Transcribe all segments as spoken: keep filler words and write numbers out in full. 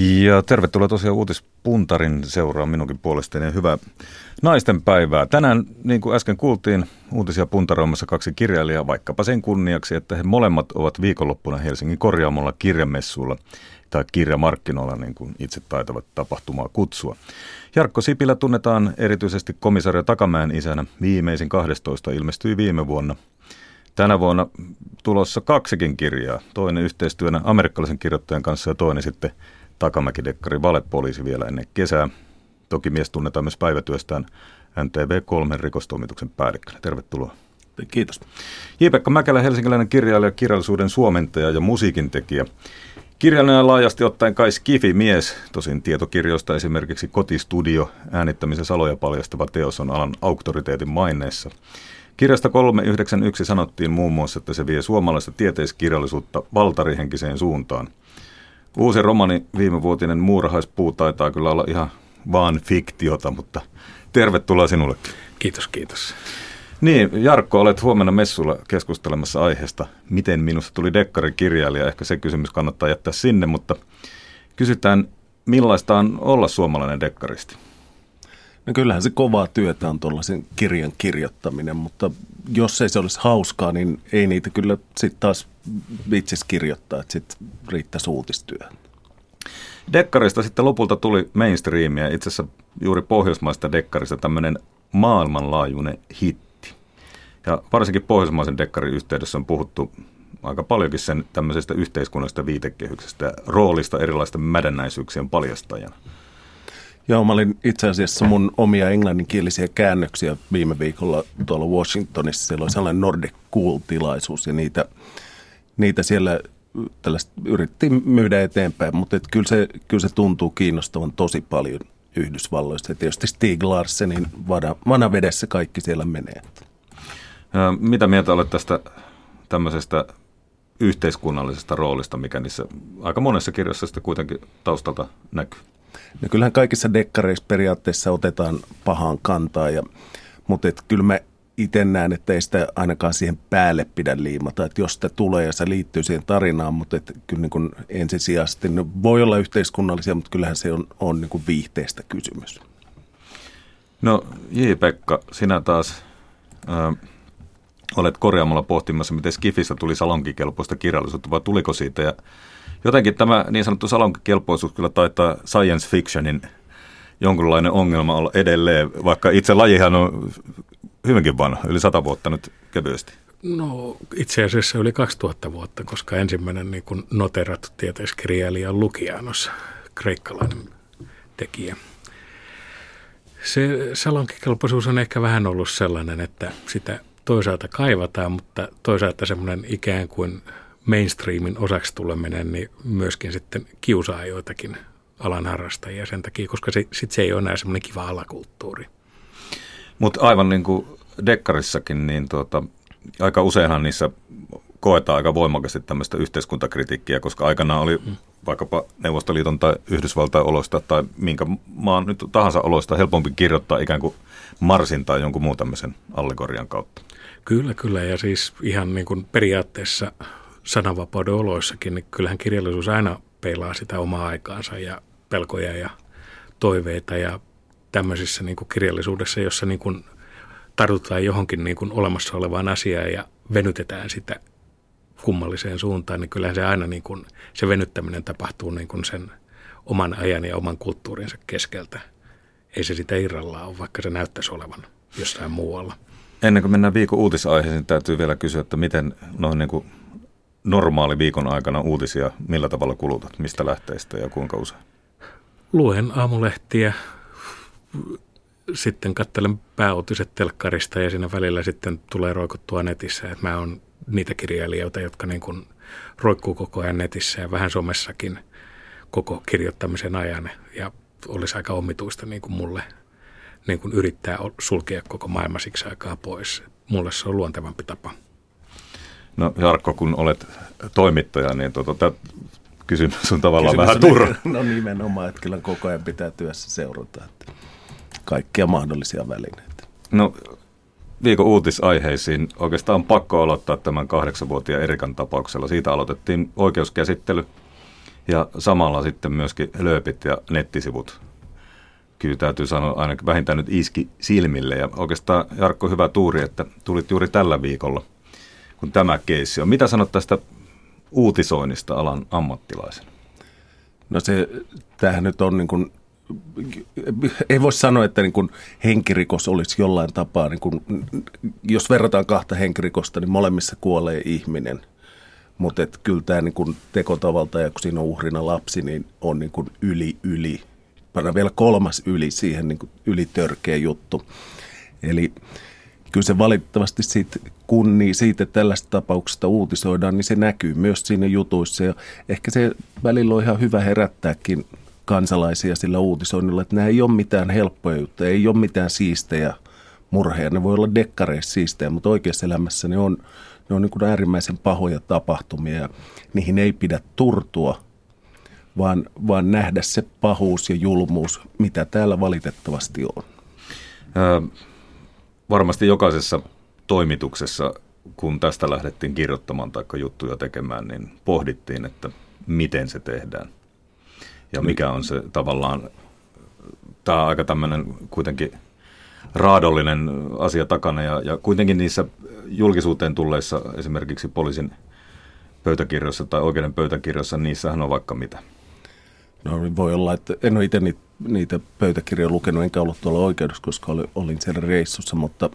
Ja tervetuloa tosiaan uutispuntarin seuraan minunkin puolestani ja hyvää naisten päivää. Tänään, niin kuin äsken kuultiin, uutisia puntaroimassa kaksi kirjailijaa, vaikkapa sen kunniaksi, että he molemmat ovat viikonloppuna Helsingin Korjaamolla kirjamessuilla tai kirjamarkkinoilla, niin kuin itse taitavat tapahtumaa kutsua. Jarkko Sipilä tunnetaan erityisesti komisario Takamäen isänä. Viimeisin kahdestoista ilmestyi viime vuonna. Tänä vuonna tulossa kaksikin kirjaa, toinen yhteistyönä amerikkalaisen kirjoittajan kanssa ja toinen sitten Takamäki-dekkari Valepoliisi vielä ennen kesää. Toki mies tunnetaan myös päivätyöstään N T V kolmen rikostoimituksen päällikkönä. Tervetuloa. Kiitos. J. Pekka Mäkelä, helsinkiläinen kirjailija, kirjallisuuden suomentaja ja musiikintekijä. Kirjailija laajasti ottaen kai skifi-mies, tosin tietokirjoista esimerkiksi Kotistudio, äänittämisen saloja paljastava teos on alan auktoriteetin maineessa. Kirjasta kolmesataayhdeksänkymmentäyksi sanottiin muun muassa, että se vie suomalaista tieteiskirjallisuutta valtarihenkiseen suuntaan. Uusi romani, viimevuotinen Muurahaispuu, taitaa kyllä olla ihan vaan fiktiota, mutta tervetuloa sinullekin. Kiitos, kiitos. Niin, Jarkko, olet huomenna messulla keskustelemassa aiheesta, miten minusta tuli dekkarikirjailija. Ehkä se kysymys kannattaa jättää sinne, mutta kysytään, millaista on olla suomalainen dekkaristi? No kyllähän se kovaa työtä on tuollaisen kirjan kirjoittaminen, mutta jos ei se olisi hauskaa, niin ei niitä kyllä sitten taas viitsisi kirjoittaa, että sitten riittäisi uutistyöhön. Dekkarista sitten lopulta tuli mainstreamia, itse asiassa juuri pohjoismaista dekkarista tämmöinen maailmanlaajuinen hitti. Ja varsinkin pohjoismaisen dekkarin yhteydessä on puhuttu aika paljonkin sen tämmöisestä yhteiskunnallisesta viitekehyksestä ja roolista erilaisten mädännäisyyksien paljastajana. Joo, mä olin itse asiassa mun omia englanninkielisiä käännöksiä viime viikolla tuolla Washingtonissa. Siellä oli sellainen Nordic Cool-tilaisuus ja niitä, niitä siellä tällaista yritettiin myydä eteenpäin, mutta et kyllä, se, kyllä se tuntuu kiinnostavan tosi paljon Yhdysvalloista. Ja tietysti Stieg Larssenin Vanavedessä kaikki siellä menee. Mitä mieltä olet tästä tämmöisestä yhteiskunnallisesta roolista, mikä niissä aika monessa kirjassa sitten kuitenkin taustalta näkyy? No kyllähän kaikissa dekkareissa periaatteessa otetaan pahaan kantaa, ja, mutta et kyllä mä itse näen, että ei sitä ainakaan siihen päälle pidä liimata, että jos sitä tulee ja se liittyy siihen tarinaan, mutta et kyllä niin kuin ensisijaisesti ne voi olla yhteiskunnallisia, mutta kyllähän se on, on niin kuin viihteestä kysymys. No J. Pekka, sinä taas äh, olet Korjaamolla pohtimassa, miten skifistä tuli salonkikelpoista kirjallisuutta, vai tuliko siitä ja jotenkin tämä niin sanottu salonkikelpoisuus kyllä taitaa science fictionin jonkunlainen ongelma olla edelleen, vaikka itse lajihan on hyvinkin vanha, yli sata vuotta nyt kevyesti. No itse asiassa yli kaksituhatta vuotta, koska ensimmäinen niin kuin noterattu tieteiskirjailija on Lukianos, kreikkalainen tekijä. Se salonkikelpoisuus on ehkä vähän ollut sellainen, että sitä toisaalta kaivataan, mutta toisaalta semmoinen ikään kuin mainstreamin osaksi tuleminen, niin myöskin sitten kiusaa joitakin alan harrastajia sen takia, koska se, sit se ei ole enää semmoinen kiva alakulttuuri. Mutta aivan niin kuin dekkarissakin, niin tuota, aika useinhan niissä koetaan aika voimakkaasti tämmöistä yhteiskuntakritiikkiä, koska aikanaan oli vaikkapa Neuvostoliiton tai Yhdysvaltain olosta tai minkä maan nyt tahansa olosta helpompi kirjoittaa ikään kuin Marsin tai jonkun muun tämmöisen allegorian kautta. Kyllä, kyllä ja siis ihan niin kuin periaatteessa sananvapauden oloissakin, niin kyllähän kirjallisuus aina peilaa sitä omaa aikaansa ja pelkoja ja toiveita ja tämmöisissä niin kuin kirjallisuudessa, jossa niin kuin tartutaan johonkin niin kuin olemassa olevaan asiaan ja venytetään sitä kummalliseen suuntaan, niin kyllähän se aina niin kuin, se venyttäminen tapahtuu niin kuin sen oman ajan ja oman kulttuurinsa keskeltä. Ei se sitä irrallaan ole, vaikka se näyttäisi olevan jossain muualla. Ennen kuin mennään viikon uutisaiheeseen, täytyy vielä kysyä, että miten noin niin kuin normaali viikon aikana uutisia, millä tavalla kulutat, mistä lähteistä ja kuinka usein? Luen aamulehtiä, sitten katselen pääuutiset telkkarista ja siinä välillä sitten tulee roikuttua netissä. Että mä oon niitä kirjailijoita, jotka niin kuin roikkuu koko ajan netissä ja vähän somessakin koko kirjoittamisen ajan. Ja olisi aika omituista niin kuin mulle niin kuin yrittää sulkea koko maailma siksi aikaa pois. Mulle se on luontevampi tapa. No Jarkko, kun olet toimittaja, niin tuota, kysymys on tavallaan kysymys vähän turha. No nimenomaan, että kyllä koko ajan pitää työssä seurata että kaikkia mahdollisia välineitä. No viikon uutisaiheisiin oikeastaan on pakko aloittaa tämän kahdeksanvuotiaan Erikan tapauksella. Siitä aloitettiin oikeuskäsittely ja samalla sitten myöskin lööpit ja nettisivut. Kyllä täytyy sanoa, ainakin vähintään nyt iski silmille. Ja oikeastaan, Jarkko, hyvä tuuri, että tulit juuri tällä viikolla, kun tämä keissi on. Mitä sanot tästä uutisoinnista alan ammattilaisen? No se, tämähän nyt on niin kuin, ei voi sanoa, että niin kuin henkirikos olisi jollain tapaa. Niin kuin, jos verrataan kahta henkirikosta, niin molemmissa kuolee ihminen. Mutta kyllä tämä niin kuin tekotavalta ja kun siinä on uhrina lapsi, niin on niin kuin yli yli. Pannaan vielä kolmas yli siihen, niin kuin ylitörkeä juttu. Eli kyllä se valitettavasti siitä, kun niin siitä tällaista tapauksesta uutisoidaan, niin se näkyy myös siinä jutuissa. Ja ehkä se välillä on ihan hyvä herättääkin kansalaisia sillä uutisoinnilla, että nämä ei ole mitään helppoja juttuja, ei ole mitään siistejä murheja. Ne voi olla dekkareissa siistejä, mutta oikeassa elämässä ne on, ne on niin kuin äärimmäisen pahoja tapahtumia ja niihin ei pidä turtua. Vaan, vaan nähdä se pahuus ja julmuus, mitä täällä valitettavasti on. Ää, varmasti jokaisessa toimituksessa, kun tästä lähdettiin kirjoittamaan tai juttuja tekemään, niin pohdittiin, että miten se tehdään. Ja mikä on se tavallaan, tämä on aika tämmöinen kuitenkin raadollinen asia takana. Ja, ja kuitenkin niissä julkisuuteen tulleissa esimerkiksi poliisin pöytäkirjoissa tai oikeuden pöytäkirjoissa, niissähän on vaikka mitä. No voi olla, että en ole itse niitä, niitä pöytäkirjoja lukenut, enkä ollut tuolla oikeudessa, koska olin, olin siellä reissussa, mutta,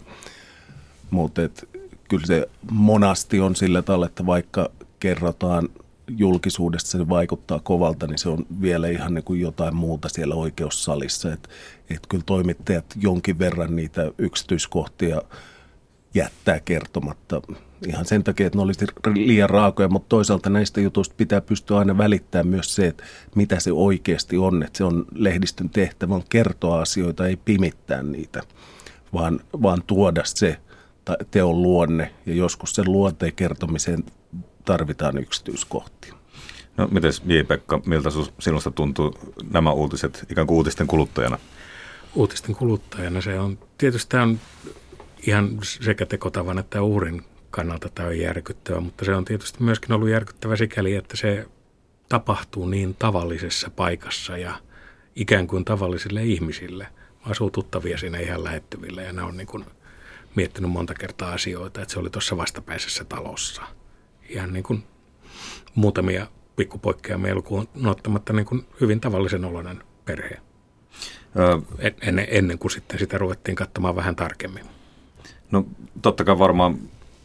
mutta et, kyllä se monasti on sillä tavalla, että vaikka kerrotaan julkisuudessa, se vaikuttaa kovalta, niin se on vielä ihan niin kuin jotain muuta siellä oikeussalissa. Et, et kyllä toimittajat jonkin verran niitä yksityiskohtia jättää kertomatta ihan sen takia, että ne olisi liian raakoja, mutta toisaalta näistä jutuista pitää pystyä aina välittämään myös se, että mitä se oikeasti on. Että se on lehdistön tehtävä, on kertoa asioita, ei pimittää niitä, vaan, vaan tuoda se teon luonne. Ja joskus sen luonteen kertomiseen tarvitaan yksityiskohtia. No mites J. Pekka, miltä sinusta tuntuu nämä uutiset ikään kuin uutisten kuluttajana? Uutisten kuluttajana se on, tietysti tämä on ihan sekä tekotavan että uhrin kannalta tämä on järkyttävä, mutta se on tietysti myöskin ollut järkyttävä sikäli, että se tapahtuu niin tavallisessa paikassa ja ikään kuin tavallisille ihmisille. Mä asuu tuttavia siinä ihan lähettyvillä ja ne on niin kuin miettinyt monta kertaa asioita, että se oli tuossa vastapäisessä talossa. Ihan niin kuin muutamia pikkupoikkeamia lukuun ottamatta niin kuin hyvin tavallisen oloinen perhe, Ö... ennen, ennen kuin sitten sitä ruvettiin katsomaan vähän tarkemmin. No totta kai varmaan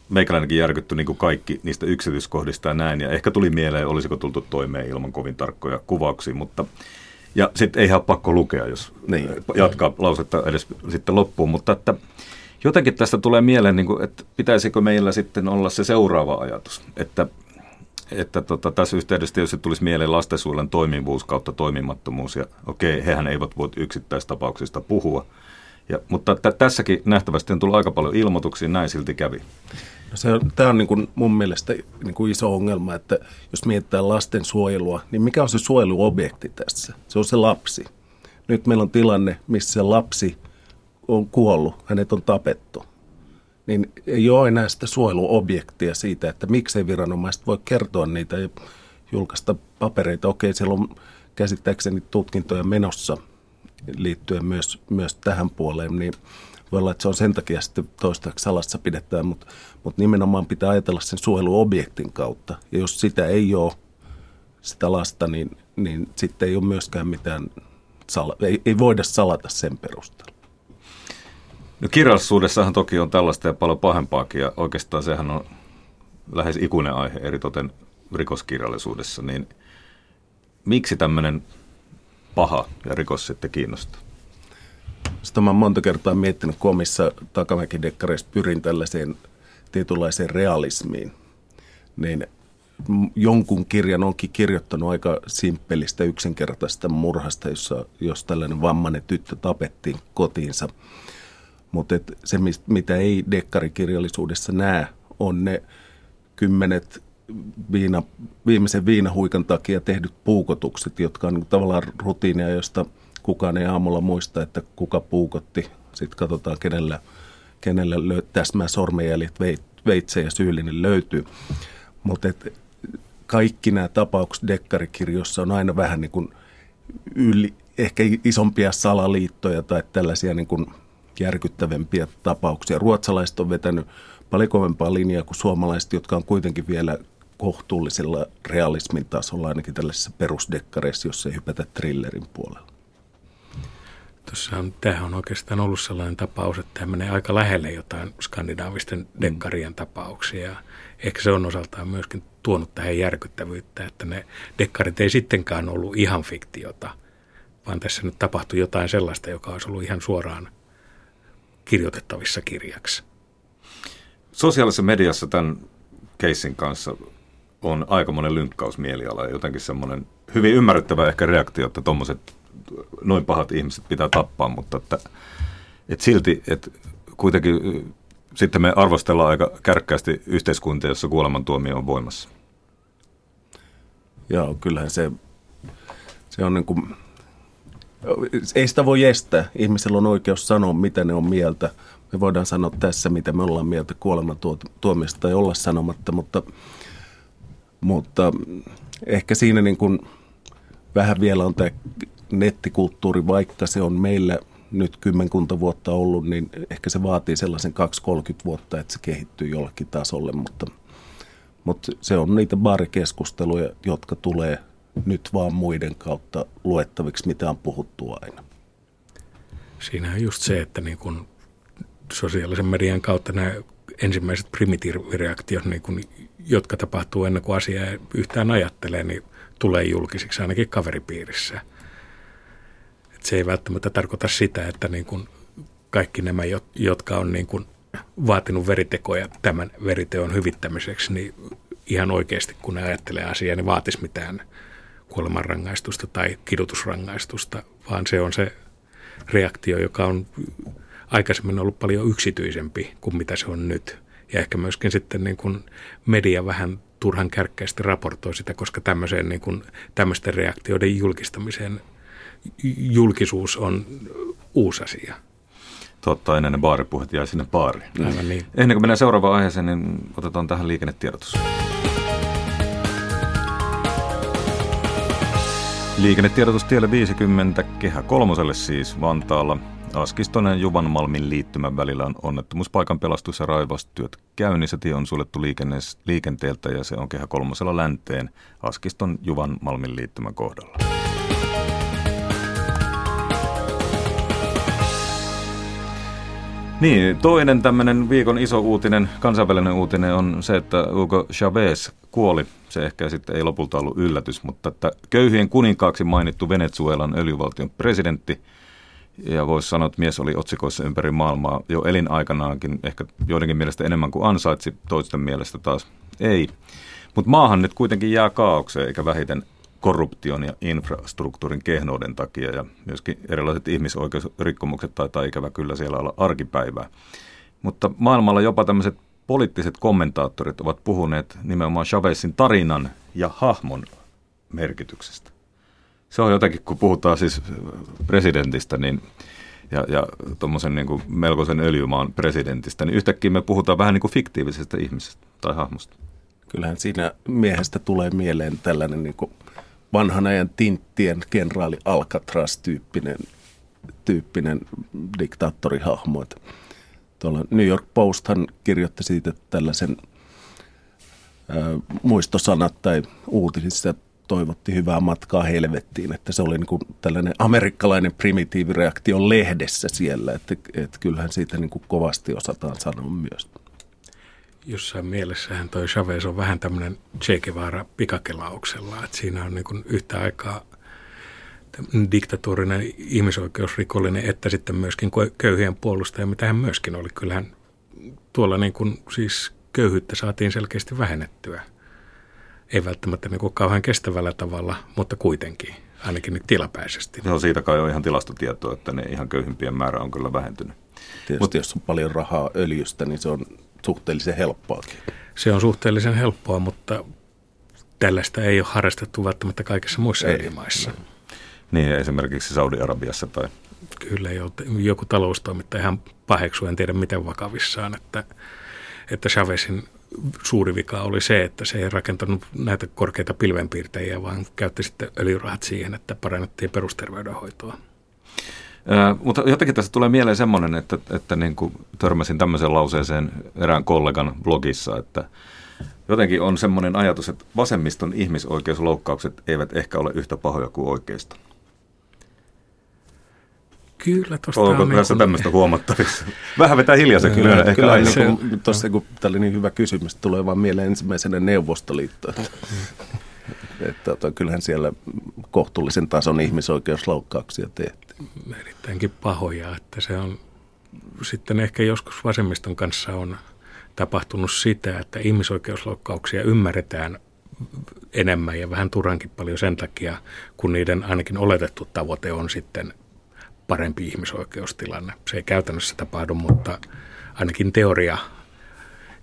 meikäläinenkin järkyttyi niin kuin kaikki niistä yksityiskohdista ja näin, ja ehkä tuli mieleen, olisiko tultu toimeen ilman kovin tarkkoja kuvauksia, mutta ja sitten ei ihan pakko lukea, jos niin, jatkaa niin lausetta edes sitten loppuun, mutta että jotenkin tästä tulee mieleen, niin kuin, että pitäisikö meillä sitten olla se seuraava ajatus, että, että tota, tässä yhteydessä tietysti tulisi mieleen lastensuojelun toimivuus kautta toimimattomuus, ja okei, hehän eivät voi yksittäistapauksista puhua, ja, mutta t- tässäkin nähtävästi on tullut aika paljon ilmoituksia, näin silti kävi. No se on, tämä on niin kuin mun mielestä niin kuin iso ongelma, että jos mietitään lastensuojelua, niin mikä on se suojeluobjekti tässä? Se on se lapsi. Nyt meillä on tilanne, missä se lapsi on kuollut, hänet on tapettu. Niin ei ole enää sitä suojeluobjektia siitä, että miksei viranomaiset voi kertoa niitä ja julkaista papereita. Okei, siellä on käsittääkseni tutkintoja menossa liittyen myös, myös tähän puoleen, niin voi olla, että se on sen takia sitten toistaiseksi salassa pidetään, mutta, mutta nimenomaan pitää ajatella sen suojeluobjektin kautta. Ja jos sitä ei ole, sitä lasta, niin, niin sitten ei ole myöskään mitään, sala, ei, ei voida salata sen perusteella. No kirjallisuudessahan toki on tällaista ja paljon pahempaakin, ja oikeastaan sehän on lähes ikuinen aihe, eritoten rikoskirjallisuudessa, niin miksi tämmöinen paha ja rikos sitten kiinnostaa? Sitten olen monta kertaa miettinyt, kun omissa Takamäki-dekkareissa pyrin tällaiseen tietynlaiseen realismiin, niin jonkun kirjan onkin kirjoittanut aika simppelistä yksinkertaisesta murhasta, jossa, jos tällainen vammainen tyttö tapettiin kotiinsa. Mutta se, mitä ei dekkarikirjallisuudessa näe, on ne kymmenet viina, viimeisen viinahuikan takia tehdyt puukotukset, jotka on tavallaan rutiinia, josta kukaan ei aamulla muista, että kuka puukotti. Sitten katsotaan, kenellä, kenellä löy- täsmää sormenjäljet, veitsejä syyllinen löytyy. Mutta kaikki nämä tapaukset dekkarikirjossa on aina vähän niin kuin yli, ehkä isompia salaliittoja tai tällaisia niin kuin järkyttävämpiä tapauksia. Ruotsalaiset on vetänyt paljon kovempaa linjaa kuin suomalaiset, jotka on kuitenkin vielä kohtuullisella realismin tasolla ainakin tällaisessa perusdekkareissa, jos ei hypätä thrillerin puolella. Tuossahan, tämähän on oikeastaan ollut sellainen tapaus, että tämä menee aika lähelle jotain skandinaavisten dekkarien tapauksia. Ehkä se on osaltaan myöskin tuonut tähän järkyttävyyttä, että ne dekkarit ei sittenkään ollut ihan fiktiota, vaan tässä nyt tapahtui jotain sellaista, joka olisi ollut ihan suoraan kirjoitettavissa kirjaksi. Sosiaalisessa mediassa tämän keissin kanssa on aikamoinen lynkkaus mieliala ja jotenkin semmoinen hyvin ymmärrettävä ehkä reaktio, että tommoset noin pahat ihmiset pitää tappaa, mutta että, että silti että kuitenkin sitten me arvostellaan aika kärkkäästi yhteiskuntia, jossa kuolemantuomio on voimassa. Joo, kyllähän se, se on niin kuin, ei sitä voi estää. Ihmisellä on oikeus sanoa, mitä ne on mieltä. Me voidaan sanoa tässä, mitä me ollaan mieltä kuolemantuomiosta tai olla sanomatta, mutta, mutta ehkä siinä niin kuin vähän vielä on tämä nettikulttuuri, vaikka se on meillä nyt kymmenkunta vuotta ollut, niin ehkä se vaatii sellaisen kaksikymmentä kolmekymmentä vuotta, että se kehittyy jollekin tasolle, mutta, mutta se on niitä baarikeskusteluja, jotka tulee nyt vaan muiden kautta luettaviksi, mitä on puhuttu aina. Siinä on just se, että niin kun sosiaalisen median kautta nämä ensimmäiset primitiivireaktiot, niin kun, jotka tapahtuu ennen kuin asiaa yhtään ajattelee, niin tulee julkisiksi ainakin kaveripiirissä. Se ei välttämättä tarkoita sitä, että niin kuin kaikki nämä, jotka on niin kuin vaatinut veritekoja tämän veriteon hyvittämiseksi, niin ihan oikeasti kun ne ajattelee asiaa, niin vaatisi mitään kuolemanrangaistusta tai kidutusrangaistusta, vaan se on se reaktio, joka on aikaisemmin ollut paljon yksityisempi kuin mitä se on nyt. Ja ehkä myöskin sitten niin kuin media vähän turhan kärkkäisesti raportoi sitä, koska tämmöiseen niin kuin tämmöisten reaktioiden julkistamiseen julkisuus on uusi asia. Totta, ennen ne baaripuhet jäi sinne baariin. Aivan niin. Ennen kuin mennään seuraavaan aiheeseen, niin otetaan tähän liikennetiedotus. Liikennetiedotus tielle viisikymmentä, Kehä kolmoselle siis Vantaalla. Askistonen Juvanmalmin liittymän välillä on onnettomuuspaikan pelastus- ja raivastyöt käynnissä. Tie on suljettu liikenne- liikenteeltä ja se on Kehä kolmosella länteen Askiston Juvanmalmin liittymän kohdalla. Niin, toinen tämmöinen viikon iso uutinen, kansainvälinen uutinen on se, että Hugo Chavez kuoli. Se ehkä sitten ei lopulta ollut yllätys, mutta että köyhien kuninkaaksi mainittu Venezuelan öljyvaltion presidentti. Ja voisi sanoa, että mies oli otsikoissa ympäri maailmaa jo elinaikanaankin, ehkä joidenkin mielestä enemmän kuin ansaitsi, toisten mielestä taas ei. Mutta maahan nyt kuitenkin jää kaaukseen, eikä vähiten korruption ja infrastruktuurin kehnouden takia, ja myöskin erilaiset ihmisoikeusrikkomukset taitaa ikävä kyllä siellä olla arkipäivää. Mutta maailmalla jopa tämmöiset poliittiset kommentaattorit ovat puhuneet nimenomaan Chavezin tarinan ja hahmon merkityksestä. Se on jotenkin, kun puhutaan siis presidentistä niin, ja, ja tuommoisen niin kuin melkoisen öljymaan presidentistä, niin yhtäkkiä me puhutaan vähän niin kuin fiktiivisestä ihmisestä tai hahmosta. Kyllähän siinä miehestä tulee mieleen tällainen niin kuin vanhan ajan tinttien kenraali Alcatraz-tyyppinen tyyppinen diktaattorihahmo. Tuolla New York Posthan kirjoitti siitä tällaisen ää, muistosanat tai uutisissa toivotti hyvää matkaa helvettiin, että se oli niin kuin tällainen amerikkalainen primitiivireaktio lehdessä siellä, että, että kyllähän siitä niin kuin kovasti osataan sanoa myös. Jossain mielessähän toi Chavez on vähän tämmöinen Che Guevara pikakelauksella, että siinä on niin kuin yhtä aikaa diktatuurinen ihmisoikeusrikollinen, että sitten myöskin köyhien puolustaja, mitä hän myöskin oli. Kyllähän tuolla niin kuin siis köyhyyttä saatiin selkeästi vähennettyä. Ei välttämättä niin kuin kauhean kestävällä tavalla, mutta kuitenkin, ainakin nyt tilapäisesti. No siitä kai on ihan tilastotietoa, että ne ihan köyhimpien määrä on kyllä vähentynyt. Mutta jos on paljon rahaa öljystä, niin se on suhteellisen helppoa. Se on suhteellisen helppoa, mutta tällaista ei ole harrastettu välttämättä kaikissa muissa öljymaissa. Niin, esimerkiksi Saudi-Arabiassa tai... Kyllä, joku taloustoimittaja ihan paheksuu, en tiedä miten vakavissaan, että, että Chavezin suuri vika oli se, että se ei rakentanut näitä korkeita pilvenpiirtejä, vaan käytti sitten öljyrahat siihen, että parannettiin perusterveydenhoitoa. Äh, mutta jotenkin tässä tulee mieleen semmoinen, että, että niin kuin törmäsin tämmöiseen lauseeseen erään kollegan blogissa, että jotenkin on semmoinen ajatus, että vasemmiston ihmisoikeusloukkaukset eivät ehkä ole yhtä pahoja kuin oikeiston. Kyllä, tosta onko tässä tämmöistä huomattavissa? Vähän vetää hiljaiseksi myönnä. Ehkä kyllä, se, kun, tosta, kun tämä oli niin hyvä kysymys, tulee vaan mieleen ensimmäisenä Neuvostoliittoon. Että, että kyllähän siellä kohtuullisen tason ihmisoikeusloukkauksia tehtiin. Erittäinkin pahoja, että se on sitten ehkä joskus vasemmiston kanssa on tapahtunut sitä, että ihmisoikeusloukkauksia ymmärretään enemmän ja vähän turhankin paljon sen takia, kun niiden ainakin oletettu tavoite on sitten parempi ihmisoikeustilanne. Se ei käytännössä tapahdu, mutta ainakin teoria,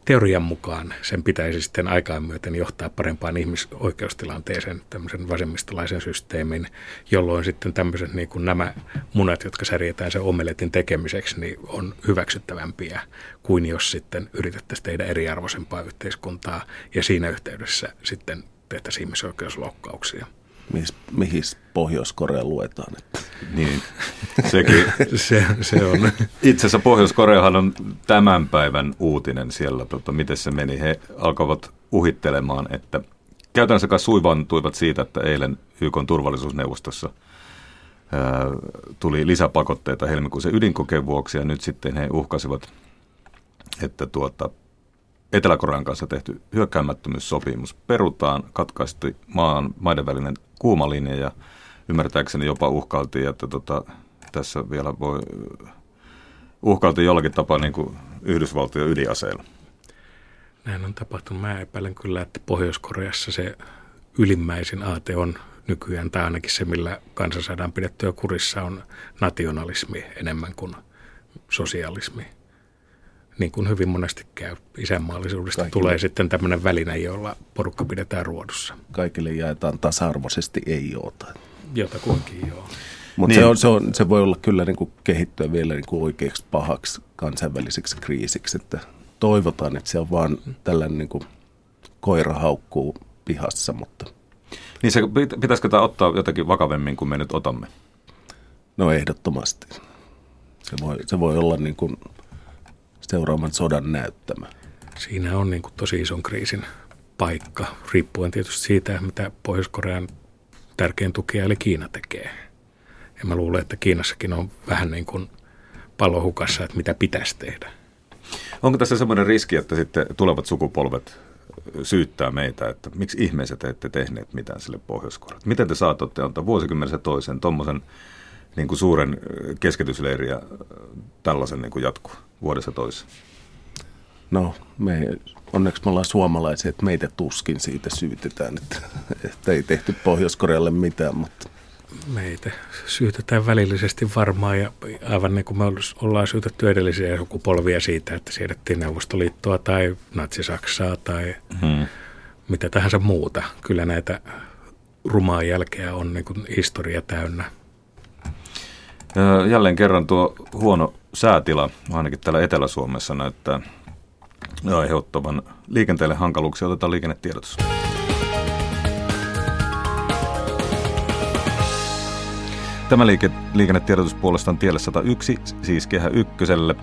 teorian mukaan sen pitäisi sitten aikaan myöten johtaa parempaan ihmisoikeustilanteeseen tämmöisen vasemmistolaisen systeemin, jolloin sitten tämmöiset niin kuin nämä munat, jotka särjetään sen omeletin tekemiseksi, niin on hyväksyttävämpiä kuin jos sitten yritettäisiin tehdä eriarvoisempaa yhteiskuntaa ja siinä yhteydessä sitten tehtäisiin ihmisoikeusloukkauksia. Mihin Pohjois-Korea luetaan? Niin, sekin. se, se on. Itse asiassa Pohjois-Koreahan on tämän päivän uutinen siellä. Tota, miten se meni? He alkavat uhittelemaan, että käytännössä kai suivantuivat siitä, että eilen Y K:n turvallisuusneuvostossa ää, tuli lisäpakotteita helmikuisen ydinkokeen vuoksi. Ja nyt sitten he uhkasivat, että tuota, Etelä-Korean kanssa tehty hyökkäämättömyyssopimus perutaan, katkaisti maan, maiden välinen kuuma linja ja ymmärtääkseni jopa uhkailtiin, että tota, tässä vielä voi, uhkailtiin jollakin tapaa niin kuin Yhdysvaltojen ydinaseilla. Näin on tapahtunut. Mä epäilen kyllä, että Pohjois-Koreassa se ylimmäisin aate on nykyään, tai ainakin se, millä kansa saadaan pidettyä kurissa, on nationalismi enemmän kuin sosialismi. Niin kuin hyvin monesti käy, isänmaallisuudesta kaikille tulee sitten tämmöinen väline, jolla porukka pidetään ruodussa. Kaikille jaetaan tasa-arvoisesti ei jotain. Jotakuinkin joo. Mutta niin. se, se, se voi olla kyllä niin kuin kehittyä vielä niin kuin oikeaksi pahaksi kansainväliseksi kriisiksi. Että toivotaan, että se on vaan tällainen niin kuin koira haukkuu pihassa. Mutta niin se, pitäisikö tämä ottaa jotakin vakavemmin kuin me nyt otamme? No ehdottomasti. Se voi, se voi olla niin kuin seuraavan sodan näyttämä. Siinä on niin kuin tosi ison kriisin paikka, riippuen tietysti siitä, mitä Pohjois-Korean tärkein tukija eli Kiina tekee. Ja mä luulen, että Kiinassakin on vähän niin kuin palohukassa, että mitä pitäisi tehdä. Onko tässä semmoinen riski, että sitten tulevat sukupolvet syyttää meitä, että miksi ihmeessä te ette tehneet mitään sille Pohjois-Korealle? Miten te saatatte antaa vuosikymmenessä toisen tommosen niin kuin suuren keskitysleiriä tällaisen niin kuin jatkuu vuodessa toiseen? No, me, onneksi me ollaan suomalaisia, että meitä tuskin siitä syytetään, että, että ei tehty Pohjois-Korealle mitään. Mutta meitä syytetään välillisesti varmaan ja aivan niin kuin me ollaan syytetty edellisiä sukupolvia siitä, että siedettiin Neuvostoliittoa tai Natsi-Saksaa tai hmm. mitä tahansa muuta. Kyllä näitä rumaa jälkeä on niin kuin historia täynnä. Jälleen kerran tuo huono säätila, ainakin täällä Etelä-Suomessa, näyttää aiheuttavan liikenteelle hankaluuksia. Otetaan liikennetiedotus. Tämä liike, liikennetiedotus puolestaan tielle sata yksi, siis kehä ykköselle.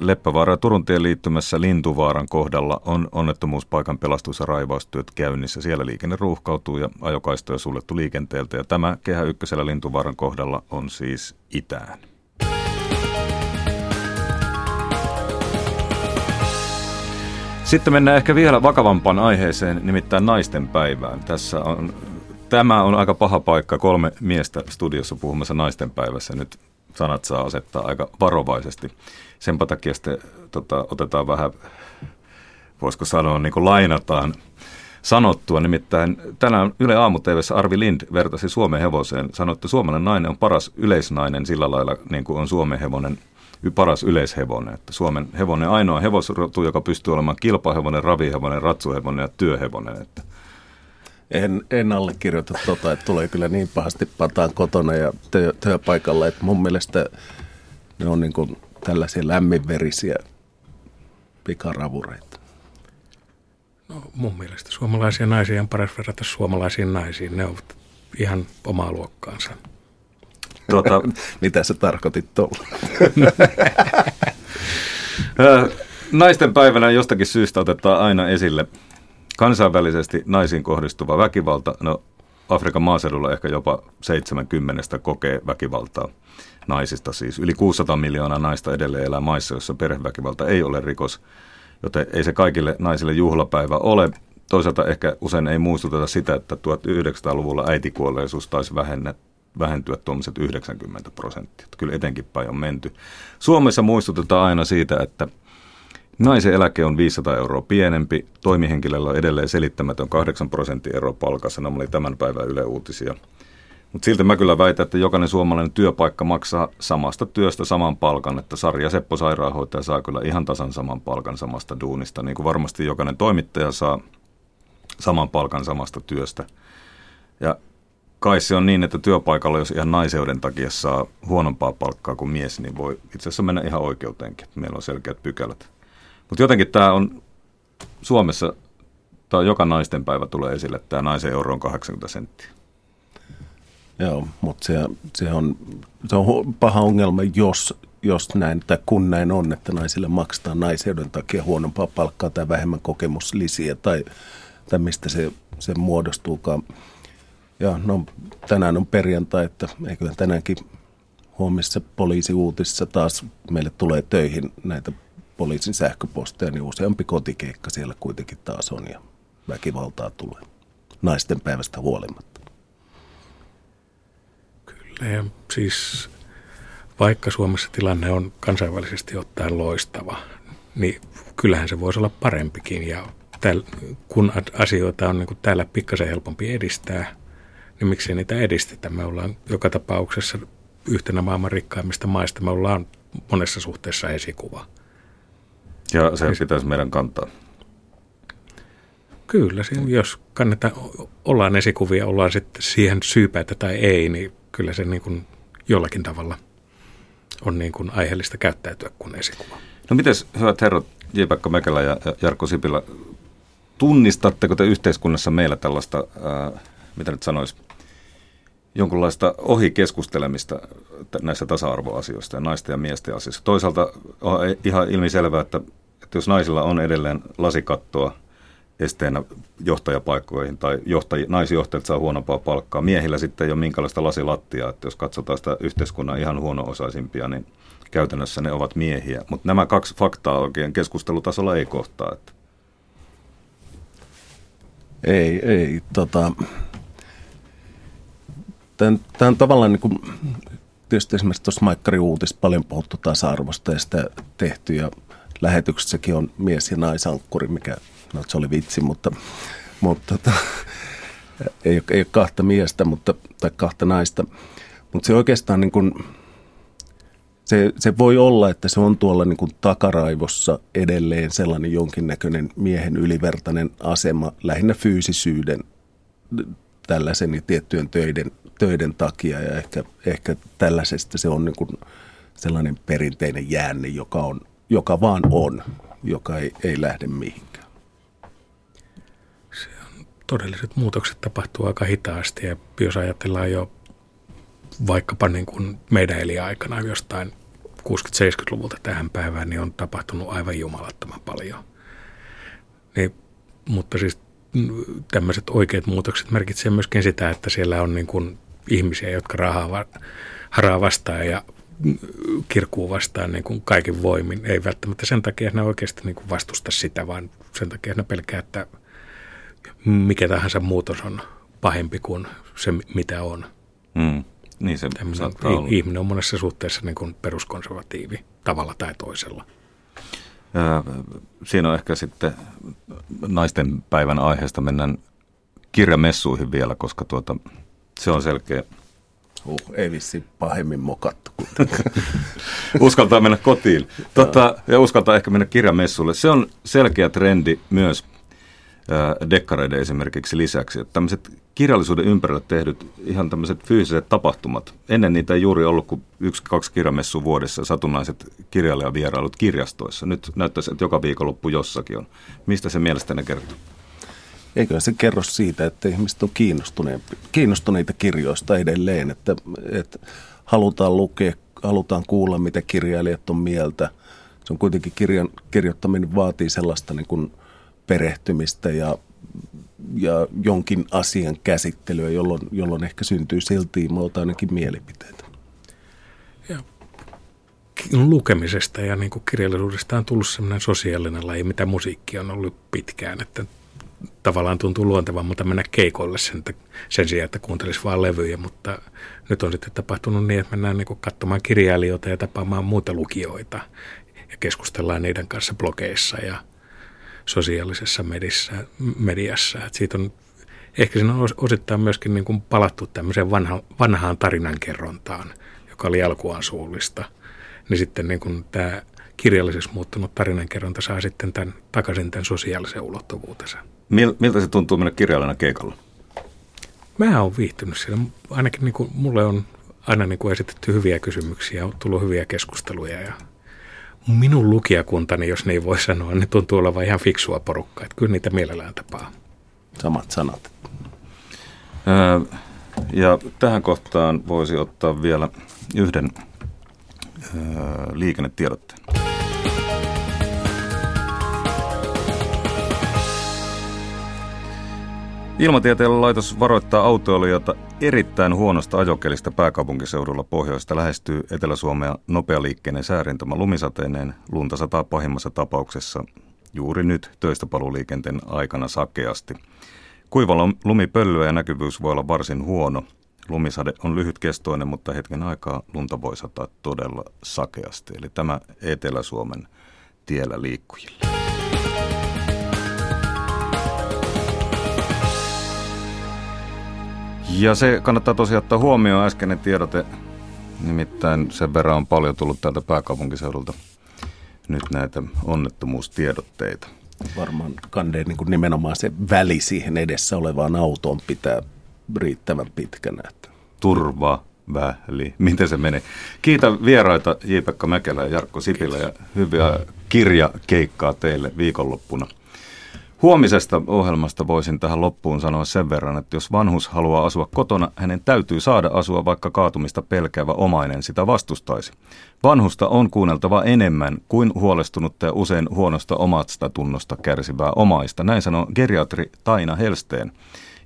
Leppävaara ja Turun tien liittymässä Lintuvaaran kohdalla on onnettomuuspaikan pelastus- ja raivaustyöt käynnissä. Siellä liikenne ruuhkautuu ja ajokaistoja suljettu liikenteeltä. Ja tämä kehä ykkösellä Lintuvaaran kohdalla on siis itään. Sitten mennään ehkä vielä vakavampaan aiheeseen, nimittäin naisten päivään. Tässä on, tämä on aika paha paikka, kolme miestä studiossa puhumassa naisten päivässä nyt. Sanat saa asettaa aika varovaisesti. Senpä takia sitten tota, otetaan vähän, voisiko sanoa, niin kuin lainataan sanottua. Nimittäin tänään Yle Aamu-T V:ssä Arvi Lind vertasi Suomen hevoseen. Sanoi, että suomalainen nainen on paras yleisnainen sillä lailla, niin kuin on Suomen hevonen paras yleishevonen. Että Suomen hevonen ainoa hevosrotu, joka pystyy olemaan kilpahevonen, ravihevonen, ratsuhevonen ja työhevonen. Että En, en allekirjoita tota, että tulee kyllä niin pahasti pataan kotona ja työ, työpaikalla, että mun mielestä ne on niin kuin tällaisia lämminverisiä pikaravureita. mun mielestä suomalaisia naisia on paras verrata suomalaisiin naisiin. Ne ovat ihan omaa luokkaansa. Tuota, mitä sä tarkoitit tuolla? Naisten päivänä jostakin syystä otetaan aina esille kansainvälisesti naisiin kohdistuva väkivalta. No, Afrikan maaseudulla ehkä jopa seitsemänkymmentä kokee väkivaltaa naisista. Siis yli kuusisataa miljoonaa naista edelleen elää maissa, jossa perheväkivalta ei ole rikos. Joten ei se kaikille naisille juhlapäivä ole. Toisaalta ehkä usein ei muistuteta sitä, että tuhatyhdeksänsataaluvulla äitikuolleisuus taisi vähennä, vähentyä tuommoiset yhdeksänkymmentä prosenttia. Kyllä etenkin päin on menty. Suomessa muistutetaan aina siitä, että naisen eläke on viisisataa euroa pienempi. Toimihenkilöllä on edelleen selittämätön kahdeksan prosentin ero palkassa. Nämä oli tämän päivän Yle Uutisia. Mutta silti mä kyllä väitän, että jokainen suomalainen työpaikka maksaa samasta työstä saman palkan, että Sarja Seppo sairaanhoitaja saa kyllä ihan tasan saman palkan samasta duunista, niin kuin varmasti jokainen toimittaja saa saman palkan samasta työstä. Ja kai se on niin, että työpaikalla, jos ihan naiseuden takia saa huonompaa palkkaa kuin mies, niin voi itse asiassa mennä ihan oikeuteenkin. Meillä on selkeät pykälät. Mutta jotenkin tämä on Suomessa, tai joka naisten päivä tulee esille, tämä naisen euro on kahdeksankymmentä senttiä. Joo, mutta se, se, on, se on paha ongelma, jos, jos näin tai kun näin on, että naisille maksetaan naiseuden takia huonompaa palkkaa tai vähemmän kokemuslisiä tai, tai mistä se, se muodostuukaan. Ja no, tänään on perjantai, että eiköhän tänäänkin huomissa poliisiuutisissa taas meille tulee töihin näitä poliisin sähköposteja, niin useampi kotikeikka siellä kuitenkin taas on ja väkivaltaa tulee naisten päivästä huolimatta. Kyllä, ja siis vaikka Suomessa tilanne on kansainvälisesti ottaen loistava, niin kyllähän se voisi olla parempikin. Ja täällä, kun asioita on niin kuin täällä pikkasen helpompi edistää, niin miksi niitä edistetä? Me ollaan joka tapauksessa yhtenä maailman rikkaimmista maista, me ollaan monessa suhteessa esikuva. Ja se pitäisi meidän kantaa. Kyllä, jos kannetaan, ollaan esikuvia, ollaan sitten siihen syypäitä tai ei, niin kyllä se niin kuin jollakin tavalla on niin kuin aiheellista käyttäytyä kuin esikuva. No mites, hyvät herrat, J. Pekka Mäkelä ja Jarkko Sipilä, tunnistatteko te yhteiskunnassa meillä tällaista, ää, mitä nyt sanoisi, jonkunlaista ohikeskustelemista näissä tasa-arvoasioista ja naisten ja miesten asioissa. Toisaalta on ihan ilmiselvää, että, että jos naisilla on edelleen lasikattoa esteenä johtajapaikkoihin tai johtaji, naisjohtajat saa huonompaa palkkaa, miehillä sitten ei ole minkälaista lasilattiaa, että jos katsotaan sitä yhteiskunnan ihan huono-osaisimpia, niin käytännössä ne ovat miehiä. Mutta nämä kaksi faktaa oikein keskustelutasolla ei kohtaa. Että. Ei, ei, tota... Tämä on tavallaan, niin kuin, tietysti esimerkiksi tuossa Maikkarin uutis paljon puhuttu tasa-arvosta ja sitä tehty, ja lähetyksessäkin on mies- ja naisankkuri, mikä, no se oli vitsi, mutta, mutta tota, ei, ei ole kahta miestä mutta, tai kahta naista, mutta se oikeastaan, niin kuin, se, se voi olla, että se on tuolla niin kuin takaraivossa edelleen sellainen jonkinnäköinen miehen ylivertainen asema, lähinnä fyysisyyden tällaisen tiettyjen töiden, töiden takia ja ehkä, ehkä tällaisesta se on niin kuin sellainen perinteinen jäänne, joka, on, joka vaan on, joka ei, ei lähde mihinkään. Se on, todelliset muutokset tapahtuu aika hitaasti ja jos ajatellaan jo vaikkapa niin kuin meidän elinaikana jostain kuusikymmentä-seitsemänkymmentäluvulta tähän päivään, niin on tapahtunut aivan jumalattoman paljon. Niin, mutta siis tämmöiset oikeat muutokset merkitsee myöskin sitä, että siellä on niin kuin ihmisiä, jotka rahaa, haraa vastaan ja kirkuu vastaan niin kuin kaikin voimin. Ei välttämättä sen takia, että ne oikeasti niin kuin vastusta sitä, vaan sen takia, että ne pelkää, että mikä tahansa muutos on pahempi kuin se, mitä on. Mm, niin se saattaa olla. Ihminen on monessa suhteessa niin kuin peruskonservatiivi tavalla tai toisella. Siinä on ehkä sitten naisten päivän aiheesta mennään kirjamessuihin vielä, koska tuota, se on selkeä. Uh, ei vissiin pahemmin mokattu. Uskaltaa mennä kotiin tota, ja uskaltaa ehkä mennä kirjamessuille. Se on selkeä trendi myös dekkareiden esimerkiksi lisäksi. Että tämmöiset kirjallisuuden ympärillä tehdyt ihan tämmöiset fyysiset tapahtumat. Ennen niitä ei juuri ollut kuin yksi, kaksi kirjamessua vuodessa satunnaiset kirjailijavierailut kirjastoissa. Nyt näyttäisi, että joka viikonloppu jossakin on. Mistä se mielestäni kertoo? Eikö se kerro siitä, että ihmiset on kiinnostuneita kirjoista edelleen, että, että halutaan lukea, halutaan kuulla, mitä kirjailijat on mieltä. Se on kuitenkin kirjan kirjoittaminen vaatii sellaista niin kuin perehtymistä ja, ja jonkin asian käsittelyä, jolloin, jolloin ehkä syntyy silti muuta ainakin mielipiteitä. Ja lukemisesta ja niin kuin kirjallisuudesta on tullut sellainen sosiaalinen laji, mitä musiikki on ollut pitkään, että tavallaan tuntuu luontevammalta mennä keikoille sen, sen sijaan, että kuuntelisi vaan levyjä, mutta nyt on sitten tapahtunut niin, että mennään niin katsomaan kirjailijoita ja tapaamaan muita lukijoita ja keskustellaan niiden kanssa blogeissa ja sosiaalisessa mediassa. mediassa. Et siitä on, ehkä siinä on osittain myöskin niin kuin palattu tämmöiseen vanha, vanhaan tarinankerrontaan, joka oli alkuaan suullista, niin sitten niin kuin tämä kirjalliseksi muuttunut tarinankerronta saa sitten tämän, takaisin tämän sosiaalisen ulottuvuutensa. Miltä se tuntuu mennä kirjailijana keikalla? Mä oon viihtynyt siellä. Ainakin niin kuin mulle on aina niin kuin esitetty hyviä kysymyksiä, on tullut hyviä keskusteluja. Ja minun lukijakuntani, jos niin voi sanoa, niin tuntuu olevan ihan fiksua porukkaa. Että kyllä niitä mielellään tapaa. Samat sanat. Öö, ja tähän kohtaan voisi ottaa vielä yhden öö, liikennetiedotteen. Ilmatieteen laitos varoittaa autoilijoita erittäin huonosta ajokelistä pääkaupunkiseudulla pohjoista. Lähestyy Etelä-Suomea nopealiikkeinen säärintama lumisateineen. Lunta sataa pahimmassa tapauksessa juuri nyt töistä paluuliikenteen aikana sakeasti. Kuiva lumi pöllyä ja näkyvyys voi olla varsin huono. Lumisade on lyhytkestoinen, mutta hetken aikaa lunta voi sataa todella sakeasti. Eli tämä Etelä-Suomen tiellä liikkujille. Ja se kannattaa tosiaan ottaa huomioon äskeinen tiedote, nimittäin sen verran on paljon tullut täältä pääkaupunkiseudulta nyt näitä onnettomuustiedotteita. Varmaan kandee niin kuin nimenomaan se väli siihen edessä olevaan autoon pitää riittävän pitkänä. Turva, väli, miten se menee. Kiitän vieraita J. Pekka Mäkelä ja Jarkko Sipilä ja hyviä kirjakeikkaa teille viikonloppuna. Huomisesta ohjelmasta voisin tähän loppuun sanoa sen verran, että jos vanhus haluaa asua kotona, hänen täytyy saada asua, vaikka kaatumista pelkäävä omainen sitä vastustaisi. Vanhusta on kuunneltava enemmän kuin huolestunutta ja usein huonosta omasta tunnosta kärsivää omaista. Näin sanoo geriatri Taina Helsteen,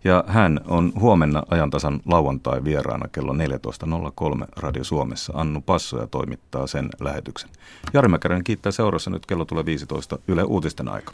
ja hän on huomenna Ajantasan lauantai vieraana kello neljätoista nolla kolme Radio Suomessa. Annu Passoja toimittaa sen lähetyksen. Jari Mäkäräinen kiittää seurassa, nyt kello tulee viisitoista Yle Uutisten aika.